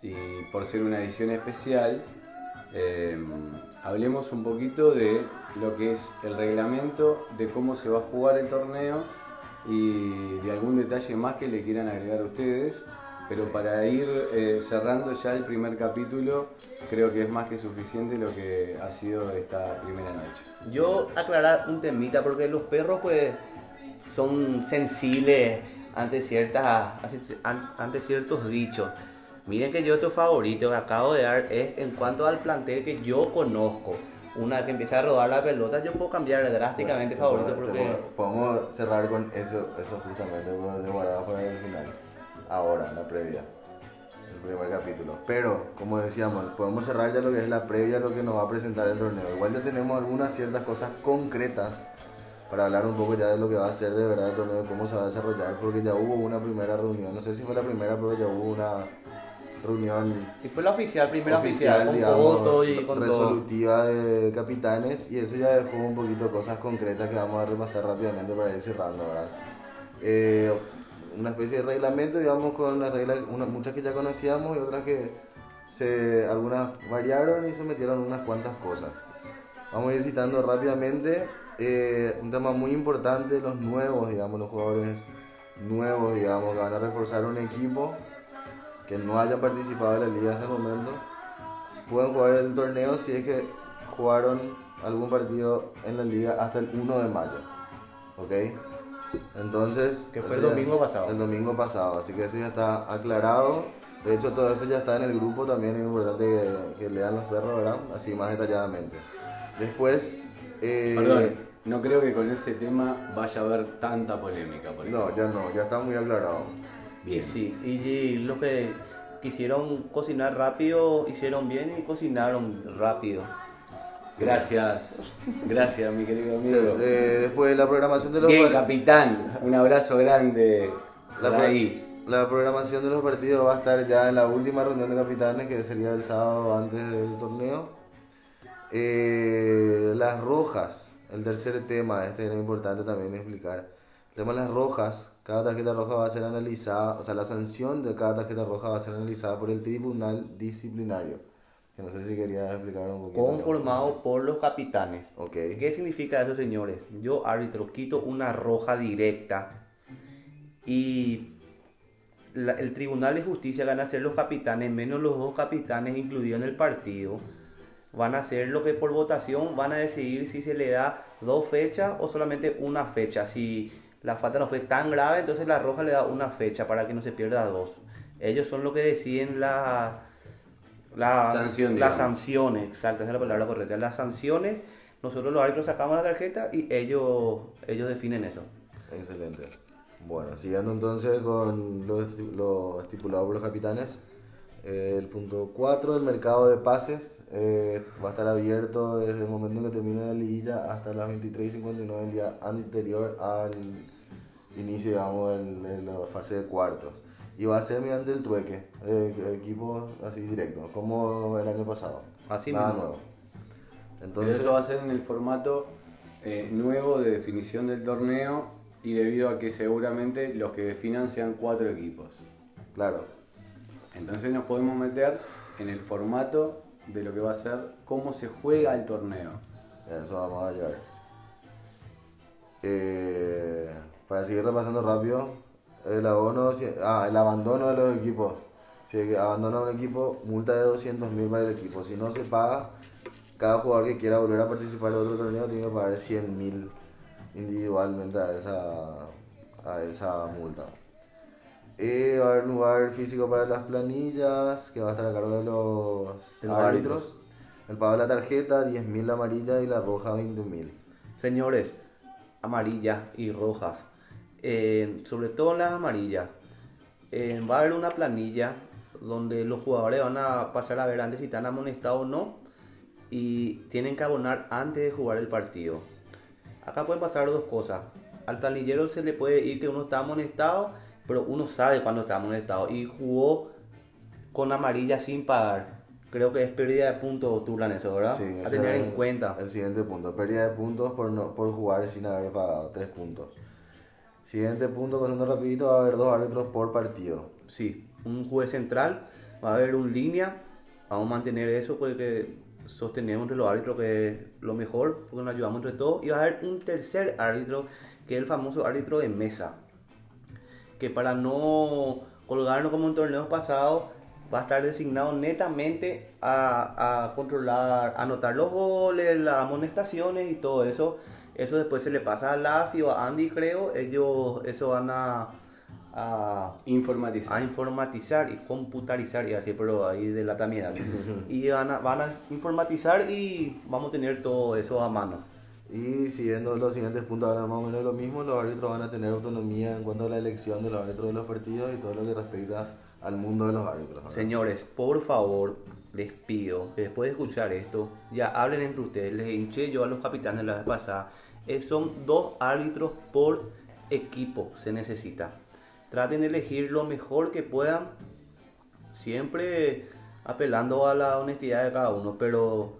y por ser una edición especial, hablemos un poquito de lo que es el reglamento, de cómo se va a jugar el torneo y de algún detalle más que le quieran agregar a ustedes. Pero sí, para ir cerrando ya el primer capítulo, creo que es más que suficiente lo que ha sido esta primera noche. Yo aclarar un temita, porque los perros pues son sensibles ante ciertos dichos. Miren que yo estos favoritos que acabo de dar es en cuanto al plantel que yo conozco. Una vez que empieza a rodar la pelota, yo puedo cambiar drásticamente favorito porque... Podemos cerrar con eso justamente, de guardado para el final. Ahora, la previa. El primer capítulo. Pero, como decíamos, podemos cerrar ya lo que es la previa, lo que nos va a presentar el torneo. Igual ya tenemos algunas ciertas cosas concretas para hablar un poco ya de lo que va a ser de verdad el torneo, cómo se va a desarrollar, porque ya hubo una primera reunión. No sé si fue la primera, pero ya hubo una... reunión. Y fue la oficial, primera oficial, digamos, con voto y con resolutiva todo. De capitanes, y eso ya dejó un poquito cosas concretas que vamos a repasar rápidamente para ir cerrando, ¿verdad? Una especie de reglamento, digamos, con las reglas, muchas que ya conocíamos y otras que algunas variaron y se metieron unas cuantas cosas. Vamos a ir citando rápidamente un tema muy importante, los nuevos, digamos, los jugadores nuevos, digamos, que van a reforzar un equipo que no haya participado en la liga hasta el momento. Pueden jugar el torneo si es que jugaron algún partido en la liga hasta el 1 de mayo, ¿ok? Entonces... que fue el domingo pasado. El domingo pasado, así que eso ya está aclarado. De hecho, todo esto ya está en el grupo, también es importante que lean los perros, ¿verdad? Así más detalladamente. Después... perdón, no creo que con ese tema vaya a haber tanta polémica. No, ya está muy aclarado. Bien. Sí, y los que quisieron cocinar rápido, hicieron bien y cocinaron rápido. Sí. Gracias mi querido amigo. Sí, después de la programación de los... Bien, capitán, un abrazo grande. La programación de los partidos va a estar ya en la última reunión de capitanes, que sería el sábado antes del torneo. Las rojas, el tercer tema, este era importante también explicar. El tema de las rojas, cada tarjeta roja va a ser analizada, o sea, la sanción de cada tarjeta roja va a ser analizada por el tribunal disciplinario. Que no sé si quería explicar un poquito. Conformado por los capitanes. Okay. ¿Qué significa eso, señores? Yo, árbitro, quito una roja directa y el tribunal de justicia van a ser los capitanes, menos los dos capitanes incluidos en el partido. Van a hacer lo que por votación van a decidir si se le da dos fechas o solamente una fecha. Si la falta no fue tan grave, entonces la roja le da una fecha para que no se pierda dos. Ellos son los que deciden las sanciones. Exacto, esa es la palabra correcta. Las sanciones, nosotros los árbitros sacamos la tarjeta y ellos definen eso. Excelente. Bueno, siguiendo entonces con lo estipulado por los capitanes. El punto 4, el mercado de pases, va a estar abierto desde el momento en que termine la liguilla hasta las 23:59 del día anterior al inicio, digamos, de la fase de cuartos. Y va a ser mediante el trueque, equipos así directos, como el año pasado. Así nada mismo. Nuevo. Entonces, pero eso va a ser en el formato nuevo de definición del torneo, y debido a que seguramente los que definan sean 4 equipos. Claro. Entonces nos podemos meter en el formato de lo que va a ser cómo se juega el torneo. Eso vamos a llegar. Para seguir repasando rápido, el abandono de los equipos. Si abandona un equipo, multa de 200.000 para el equipo. Si no se paga, cada jugador que quiera volver a participar en otro torneo tiene que pagar 100.000 individualmente a esa multa. Va a haber un lugar físico para las planillas, que va a estar a cargo de los árbitros. El pago de la tarjeta, 10.000 la amarilla y la roja 20.000. Señores, amarillas y rojas, sobre todo las amarillas, va a haber una planilla donde los jugadores van a pasar a ver antes si están amonestados o no, y tienen que abonar antes de jugar el partido. Acá pueden pasar dos cosas. Al planillero se le puede ir que uno está amonestado, pero uno sabe cuando está amonestado y jugó con amarilla sin pagar. Creo que es pérdida de puntos, Tourland, eso, ¿verdad? Sí, a tener en cuenta. El siguiente punto, pérdida de puntos por jugar sin haber pagado, 3 puntos. Siguiente punto, pasando rapidito, va a haber 2 árbitros por partido. Sí, un juez central, va a haber un línea, vamos a mantener eso porque sostenemos entre los árbitros que es lo mejor, porque nos ayudamos entre todos, y va a haber un tercer árbitro, que es el famoso árbitro de mesa, que para no colgarnos como en torneos pasados, va a estar designado netamente a controlar, a anotar los goles, las amonestaciones y todo eso. Eso después se le pasa a Lafi o a Andy, creo. Ellos eso van a informatizar y computarizar y así, pero ahí de la también. Y van a informatizar y vamos a tener todo eso a mano. Y siguiendo los siguientes puntos, ahora más o menos lo mismo, los árbitros van a tener autonomía en cuanto a la elección de los árbitros de los partidos y todo lo que respecta al mundo de los árbitros, ¿verdad? Señores, por favor, les pido que después de escuchar esto, ya hablen entre ustedes. Les hinché yo a los capitanes la vez pasada. Son 2 árbitros por equipo, se necesita. Traten de elegir lo mejor que puedan, siempre apelando a la honestidad de cada uno, pero...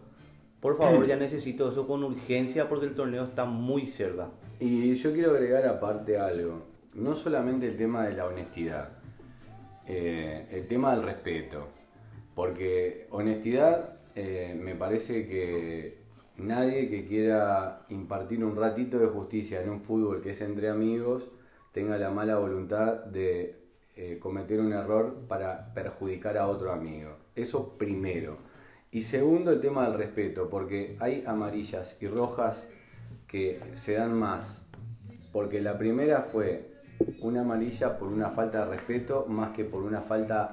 por favor, ya necesito eso con urgencia porque el torneo está muy cerca. Y yo quiero agregar aparte algo. No solamente el tema de la honestidad, el tema del respeto. Porque honestidad me parece que nadie que quiera impartir un ratito de justicia en un fútbol que es entre amigos tenga la mala voluntad de cometer un error para perjudicar a otro amigo. Eso primero. Y segundo, el tema del respeto, porque hay amarillas y rojas que se dan más. Porque la primera fue una amarilla por una falta de respeto más que por una falta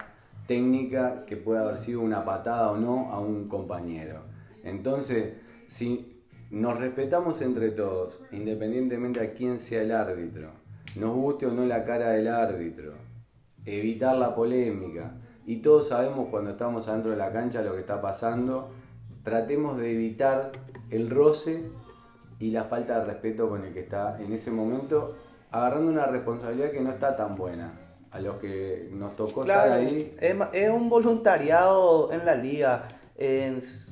técnica que puede haber sido una patada o no a un compañero. Entonces, si nos respetamos entre todos, independientemente a quién sea el árbitro, nos guste o no la cara del árbitro, evitar la polémica, y todos sabemos cuando estamos adentro de la cancha lo que está pasando, tratemos de evitar el roce y la falta de respeto con el que está en ese momento, agarrando una responsabilidad que no está tan buena. A los que nos tocó estar ahí. Es un voluntariado en la liga.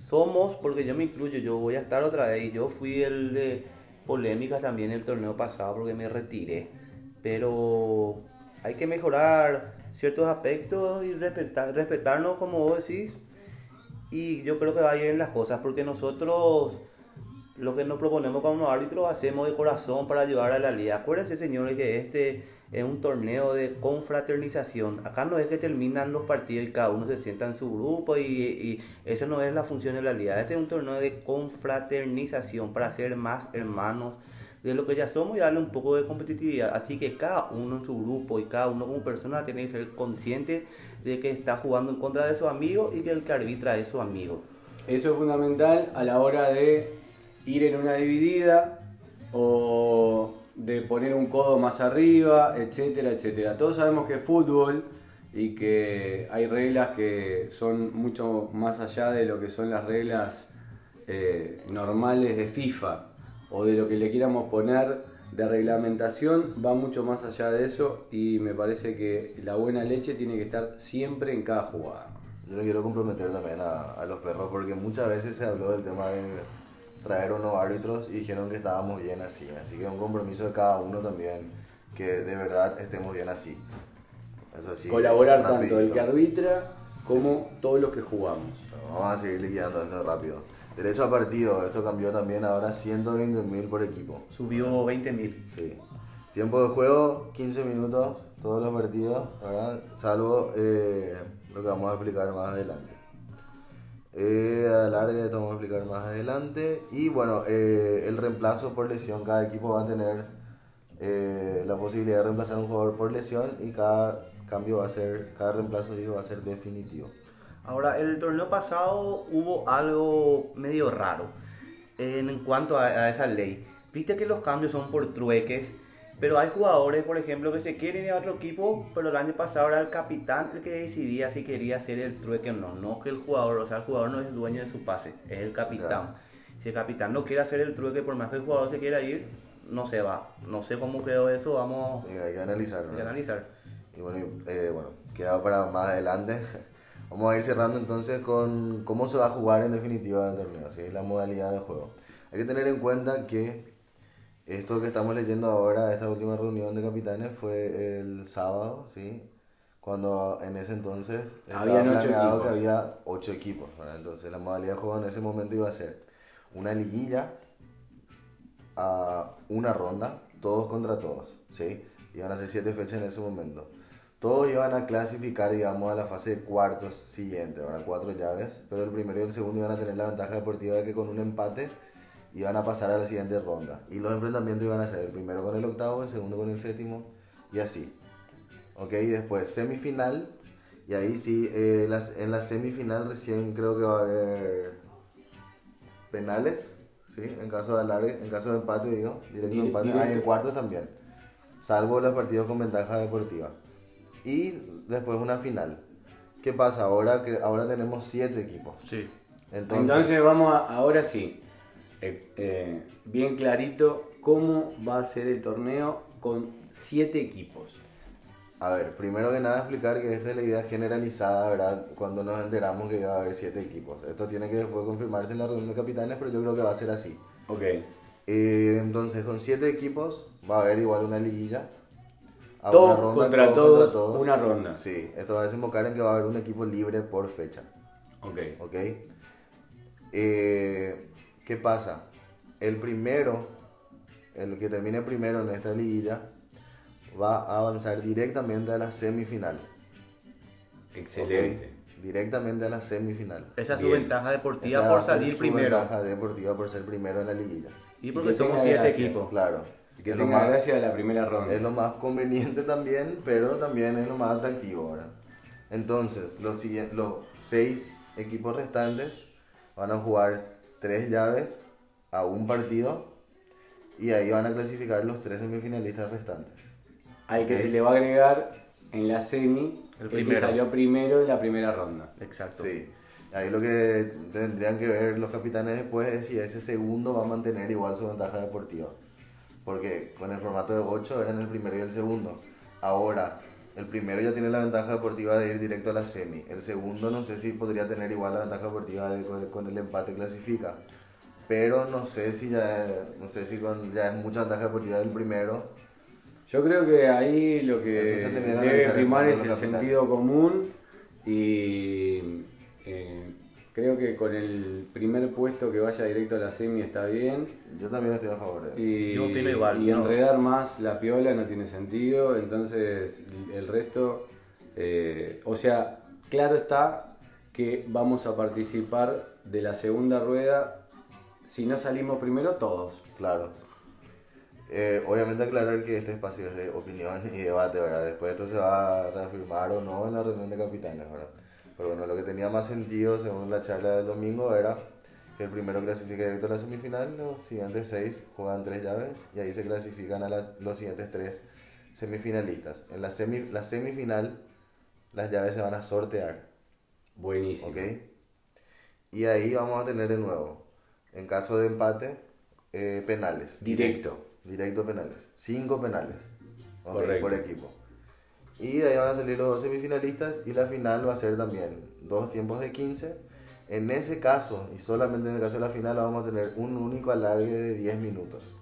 Somos, porque yo me incluyo, yo voy a estar otra vez. Yo fui el de polémicas también el torneo pasado porque me retiré. Pero hay que mejorar ciertos aspectos y respetarnos, como vos decís. Y yo creo que va a ir en las cosas, porque nosotros lo que nos proponemos como árbitros hacemos de corazón para ayudar a la liga. Acuérdense, señores, que es un torneo de confraternización. Acá no es que terminan los partidos y cada uno se sienta en su grupo y esa no es la función de la liga. Este es un torneo de confraternización para ser más hermanos de lo que ya somos y darle un poco de competitividad. Así que cada uno en su grupo y cada uno como persona tiene que ser consciente de que está jugando en contra de sus amigos y que el que arbitra es su amigo. Eso es fundamental a la hora de ir en una dividida o de poner un codo más arriba, etcétera, etcétera. Todos sabemos que es fútbol y que hay reglas que son mucho más allá de lo que son las reglas normales de FIFA o de lo que le quieramos poner de reglamentación, va mucho más allá de eso y me parece que la buena leche tiene que estar siempre en cada jugada. Yo lo quiero comprometer también a los perros, porque muchas veces se habló del tema de traer unos árbitros y dijeron que estábamos bien así, así que es un compromiso de cada uno también, que de verdad estemos bien así. Eso sí, colaborar tanto el que arbitra como todos los que jugamos. Vamos a seguir liquidando esto rápido. Derecho a partido, esto cambió también, ahora 120.000 por equipo. Subió 20.000. Sí. Tiempo de juego, 15 minutos, todos los partidos, ¿verdad? Salvo lo que vamos a explicar más adelante. Alargue, esto vamos a explicar más adelante. Y bueno, el reemplazo por lesión, cada equipo va a tener la posibilidad de reemplazar a un jugador por lesión y cada cambio va a ser, cada reemplazo va a ser definitivo. Ahora, el torneo pasado hubo algo medio raro en cuanto a esa ley. Viste que los cambios son por trueques, pero hay jugadores, por ejemplo, que se quieren ir a otro equipo, pero el año pasado era el capitán el que decidía si quería hacer el trueque o no. No que el jugador, o sea, el jugador no es dueño de su pase, es el capitán. Si el capitán no quiere hacer el trueque, por más que el jugador se quiera ir, no se va. No sé cómo quedó eso, vamos... Hay que analizar, ¿no? Hay que analizar. Y bueno, queda para más adelante. Vamos a ir cerrando entonces con cómo se va a jugar en definitiva el torneo, ¿sí? La modalidad de juego. Hay que tener en cuenta que esto que estamos leyendo ahora, esta última reunión de capitanes, fue el sábado, ¿sí? Cuando en ese entonces había 8 equipos. Que había 8 equipos, ¿verdad? Entonces la modalidad de juego en ese momento iba a ser una liguilla a una ronda, todos contra todos, ¿sí? Iban a ser 7 fechas en ese momento. Todos iban a clasificar, digamos, a la fase de cuartos siguiente, ¿verdad? 4 llaves, pero el primero y el segundo iban a tener la ventaja deportiva de que con un empate iban a pasar a la siguiente ronda. Y los enfrentamientos iban a ser el primero con el octavo, el segundo con el séptimo y así. Ok, después semifinal. Y ahí sí, en la semifinal recién creo que va a haber penales, ¿sí? En caso de alargue, en caso de empate, digo, directo empate. Ah, y en cuartos también, salvo los partidos con ventaja deportiva. Y después una final. ¿Qué pasa? Ahora tenemos 7 equipos. Sí. Entonces vamos ahora sí. Bien clarito cómo va a ser el torneo con 7 equipos. A ver, primero que nada explicar que esta es la idea generalizada, ¿verdad? Cuando nos enteramos que iba a haber 7 equipos. Esto tiene que después confirmarse en la reunión de capitanes, pero yo creo que va a ser así. Ok. Entonces con 7 equipos va a haber igual una liguilla. Todos contra todos, una ronda. Sí, esto va a desembocar en que va a haber un equipo libre por fecha. Ok. Ok. ¿Qué pasa? El primero, el que termine primero en esta liguilla, va a avanzar directamente a la semifinal. Excelente. Okay, directamente a la semifinal. Esa es su ventaja deportiva. Esa por salir primero. Esa ventaja deportiva por ser primero en la liguilla. Y porque somos 7 equipos. Claro. Y que es lo más gracia de la primera ronda. Es lo más conveniente también, pero también es lo más atractivo ahora. Entonces, los 6 equipos restantes van a jugar 3 llaves a un partido y ahí van a clasificar los 3 semifinalistas restantes. Al que se le va a agregar en la semi el que salió primero en la primera ronda. Exacto. Sí. Ahí lo que tendrían que ver los capitanes después es si ese segundo va a mantener igual su ventaja deportiva. Porque con el formato de 8 eran el primero y el segundo. Ahora, el primero ya tiene la ventaja deportiva de ir directo a la semi. El segundo no sé si podría tener igual la ventaja deportiva de con el empate clasifica. Pero no sé si ya es mucha ventaja deportiva del primero. Yo creo que ahí lo que debe primar es el sentido común. Y creo que con el primer puesto que vaya directo a la semi está bien. Yo también estoy a favor de eso. Y enredar más la piola no tiene sentido. Entonces el resto, o sea, claro está que vamos a participar de la segunda rueda si no salimos primero todos. Claro. Obviamente aclarar que este espacio es de opinión y debate, ¿verdad? Después esto se va a reafirmar o no en la reunión de capitanes, ¿verdad? Pero bueno, lo que tenía más sentido según la charla del domingo era que el primero clasifica directo a la semifinal, los siguientes 6 juegan 3 llaves y ahí se clasifican a los siguientes 3 semifinalistas. En la semifinal las llaves se van a sortear. Buenísimo. ¿Okay? Y ahí vamos a tener de nuevo, en caso de empate, penales. Directo penales. 5 penales. Okay, por equipo. Y de ahí van a salir los 2 semifinalistas y la final va a ser también 2 tiempos de 15. En ese caso, y solamente en el caso de la final, vamos a tener un único alargue de 10 minutos.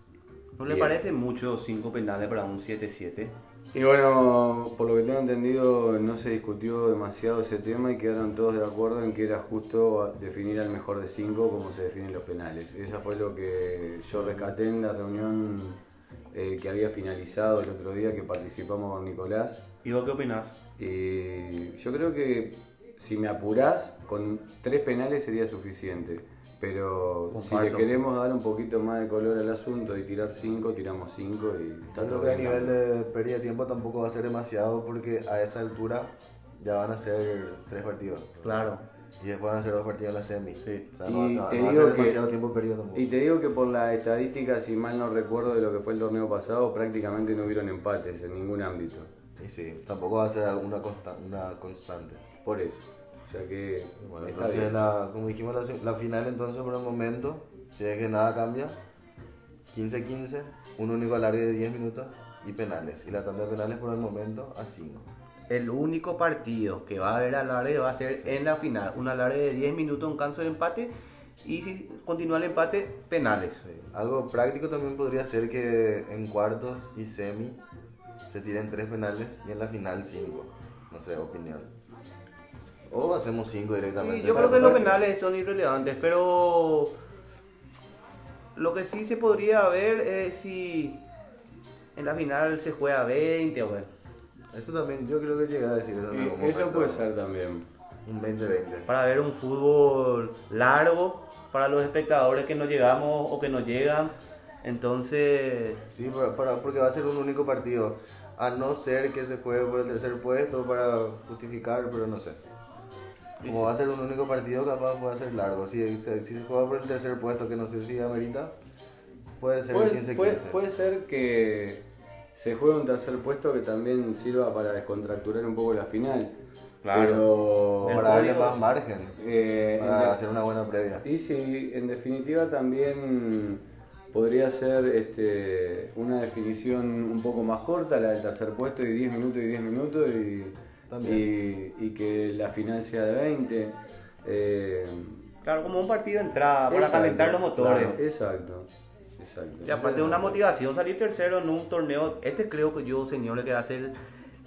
¿No le parece mucho 5 penales para un 7-7? Y bueno, por lo que tengo entendido, no se discutió demasiado ese tema y quedaron todos de acuerdo en que era justo definir al mejor de 5 como se definen los penales. Eso fue lo que yo rescaté en la reunión que había finalizado el otro día que participamos con Nicolás. ¿Y vos qué opinás? Yo creo que si me apurás, con 3 penales sería suficiente. Pero comparto. Si le queremos dar un poquito más de color al asunto y tirar 5, tiramos 5 y está todo bien. Creo que a nivel de pérdida de tiempo tampoco va a ser demasiado porque a esa altura ya van a ser 3 partidos. Claro. Y después van a ser 2 partidos en la semi. Sí. O sea, no va a ser demasiado tiempo perdido tampoco. Y te digo que por la estadística, si mal no recuerdo de lo que fue el torneo pasado, prácticamente no hubieron empates en ningún ámbito. Y sí, tampoco va a ser alguna constante. Por eso. O sea que, bueno, entonces, como dijimos, la final entonces por el momento, si es que nada cambia, 15-15, un único alargue de 10 minutos y penales. Y la tanda de penales por el momento a 5. El único partido que va a haber alargue va a ser en la final. Un alargue de 10 minutos, un canso de empate. Y si continúa el empate, penales. Sí. Algo práctico también podría ser que en cuartos y semi se tiren 3 penales y en la final 5. No sé, opinión. O hacemos 5 directamente. Sí, yo creo que los penales son irrelevantes, pero lo que sí se podría ver es si en la final se juega 20 o bueno. Eso también, yo creo que llegué a decir eso. Eso puede ser también. Un 20-20. Para ver un fútbol largo para los espectadores que no llegamos o que no llegan. Entonces. Sí, porque va a ser un único partido. A no ser que se juegue por el tercer puesto para justificar, pero no sé. Como va a ser un único partido, capaz puede ser largo. Si se juega por el tercer puesto, que no sé si amerita, puede ser el 15-15. Puede ser que se juega un tercer puesto que también sirva para descontracturar un poco la final. Claro, pero para darle más margen, para hacer una buena previa. Y sí, en definitiva también podría ser una definición un poco más corta, la del tercer puesto, y 10 minutos y 10 minutos, y que la final sea de 20. Claro, como un partido de entrada, para calentar los motores. Claro, exacto. Exacto. Y aparte de una motivación, salir tercero en un torneo, creo que yo, señores, que va a ser el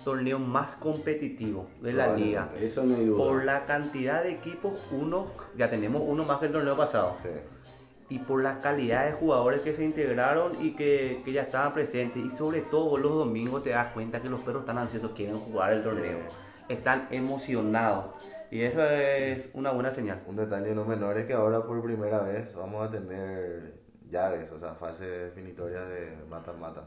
torneo más competitivo de la liga. Eso no hay duda. Por la cantidad de equipos, ya tenemos uno más que el torneo pasado. Sí. y por la calidad de jugadores que se integraron y que ya estaban presentes. Y sobre todo los domingos te das cuenta que los perros están ansiosos, quieren jugar el torneo, están emocionados. Y eso es una buena señal. Un detalle no menor es que ahora por primera vez vamos a tener llaves, o sea, fase definitoria de mata-mata.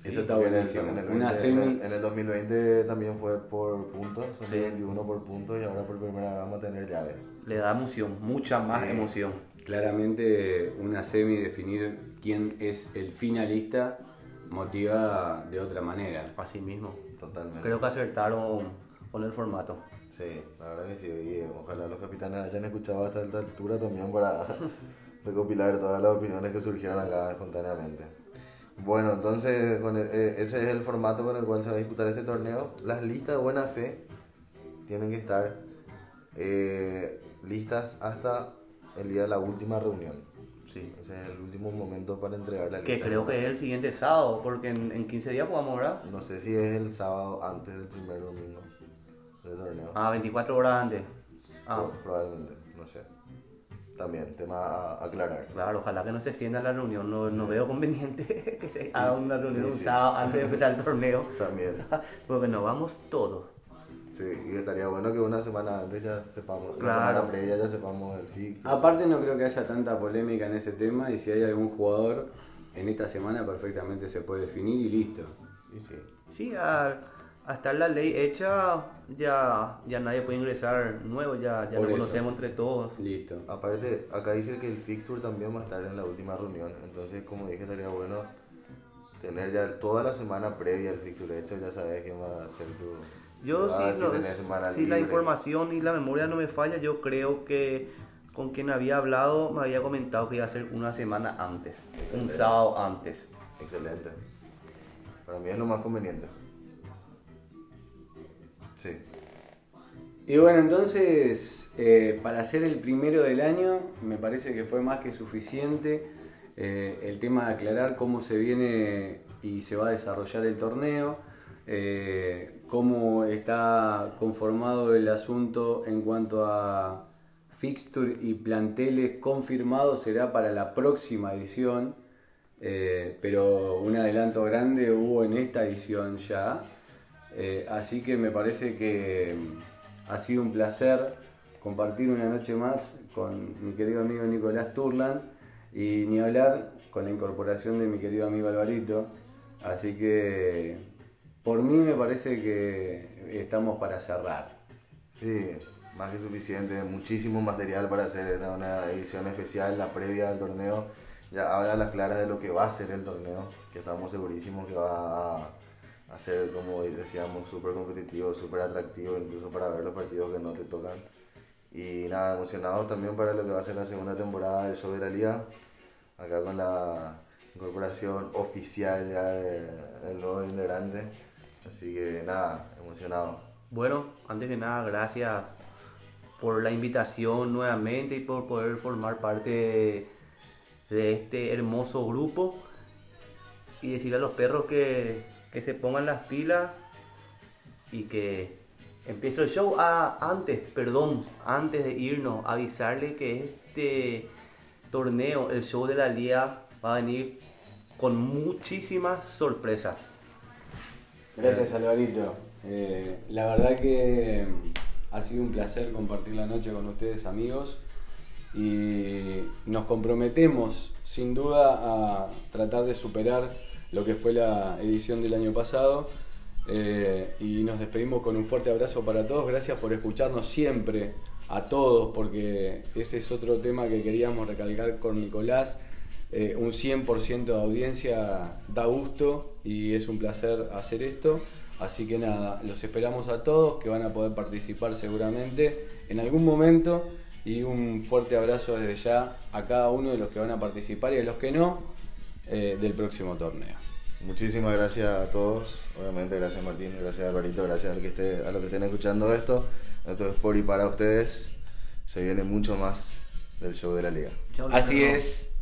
Sí, eso está buenísimo. En el 2020 también fue por puntos, son 21 por puntos, y ahora por primera vez vamos a tener llaves. Le da emoción, mucha más emoción. Claramente una semi, definir quién es el finalista, motiva de otra manera. Así mismo. Totalmente. Creo que acertaron con el formato. Sí, la verdad que sí. Y ojalá los capitanes hayan escuchado hasta esta altura también para recopilar todas las opiniones que surgieron acá espontáneamente. Bueno, entonces ese es el formato con el cual se va a disputar este torneo. Las listas de buena fe tienen que estar listas hasta el día de la última reunión. Sí. Ese es el último momento para entregar la lista. Que creo que es el siguiente sábado, porque en 15 días jugamos, ¿verdad? No sé si es el sábado antes del primer domingo del torneo. Ah, 24 horas antes. Ah. Probablemente, no sé. También, tema a aclarar. Claro, ojalá que no se extienda la reunión. No veo conveniente que se haga una reunión un sábado antes de empezar el torneo. También. Porque nos vamos todos. Sí, y estaría bueno que una semana antes ya sepamos, una semana previa ya sepamos el fixture. Aparte no creo que haya tanta polémica en ese tema, y si hay algún jugador en esta semana perfectamente se puede definir y listo. Y sí, hasta la ley hecha, ya nadie puede ingresar nuevo, ya lo conocemos entre todos. Listo. Aparte, acá dice que el fixture también va a estar en la última reunión, entonces como dije, estaría bueno tener ya toda la semana previa el fixture hecho, ya sabes quién va a ser tu... Si la información y la memoria no me falla, yo creo que con quien había hablado me había comentado que iba a ser una semana antes. Excelente. Un sábado antes. Excelente. Para mí es lo más conveniente. Sí. Y bueno, entonces, para ser el primero del año, me parece que fue más que suficiente el tema de aclarar cómo se viene y se va a desarrollar el torneo, cómo está conformado el asunto en cuanto a fixture y planteles confirmados. Será para la próxima edición, pero un adelanto grande hubo en esta edición ya. Así que me parece que ha sido un placer compartir una noche más con mi querido amigo Nicolás Tourland, y ni hablar con la incorporación de mi querido amigo Alvarito. Así que por mí me parece que estamos para cerrar. Sí, más que suficiente, muchísimo material para hacer esta una edición especial, la previa del torneo. Ya habla a las claras de lo que va a ser el torneo, que estamos segurísimos que va a ser, como decíamos, súper competitivo, súper atractivo, incluso para ver los partidos que no te tocan. Y nada, emocionados también para lo que va a ser la segunda temporada del show de la liga, acá con la incorporación oficial ya del nuevo integrante. Así que nada, emocionados. Bueno, antes que nada, gracias por la invitación nuevamente y por poder formar parte de este hermoso grupo, y decirle a los perros que se pongan las pilas y que empiece el show. Antes de irnos, avisarle que este torneo, el show de la liga, va a venir con muchísimas sorpresas. Gracias, Alvarito. La verdad que ha sido un placer compartir la noche con ustedes, amigos, y nos comprometemos sin duda a tratar de superar lo que fue la edición del año pasado, y nos despedimos con un fuerte abrazo para todos. Gracias por escucharnos siempre, a todos, porque ese es otro tema que queríamos recalcar con Nicolás. Un 100% de audiencia da gusto y es un placer hacer esto, así que nada, los esperamos a todos, que van a poder participar seguramente en algún momento, y un fuerte abrazo desde ya a cada uno de los que van a participar y a los que no, del próximo torneo. Muchísimas gracias a todos, obviamente gracias Martín, gracias Alvarito, gracias a los que estén escuchando esto. Entonces, por y para ustedes, se viene mucho más del show de la liga. Así es.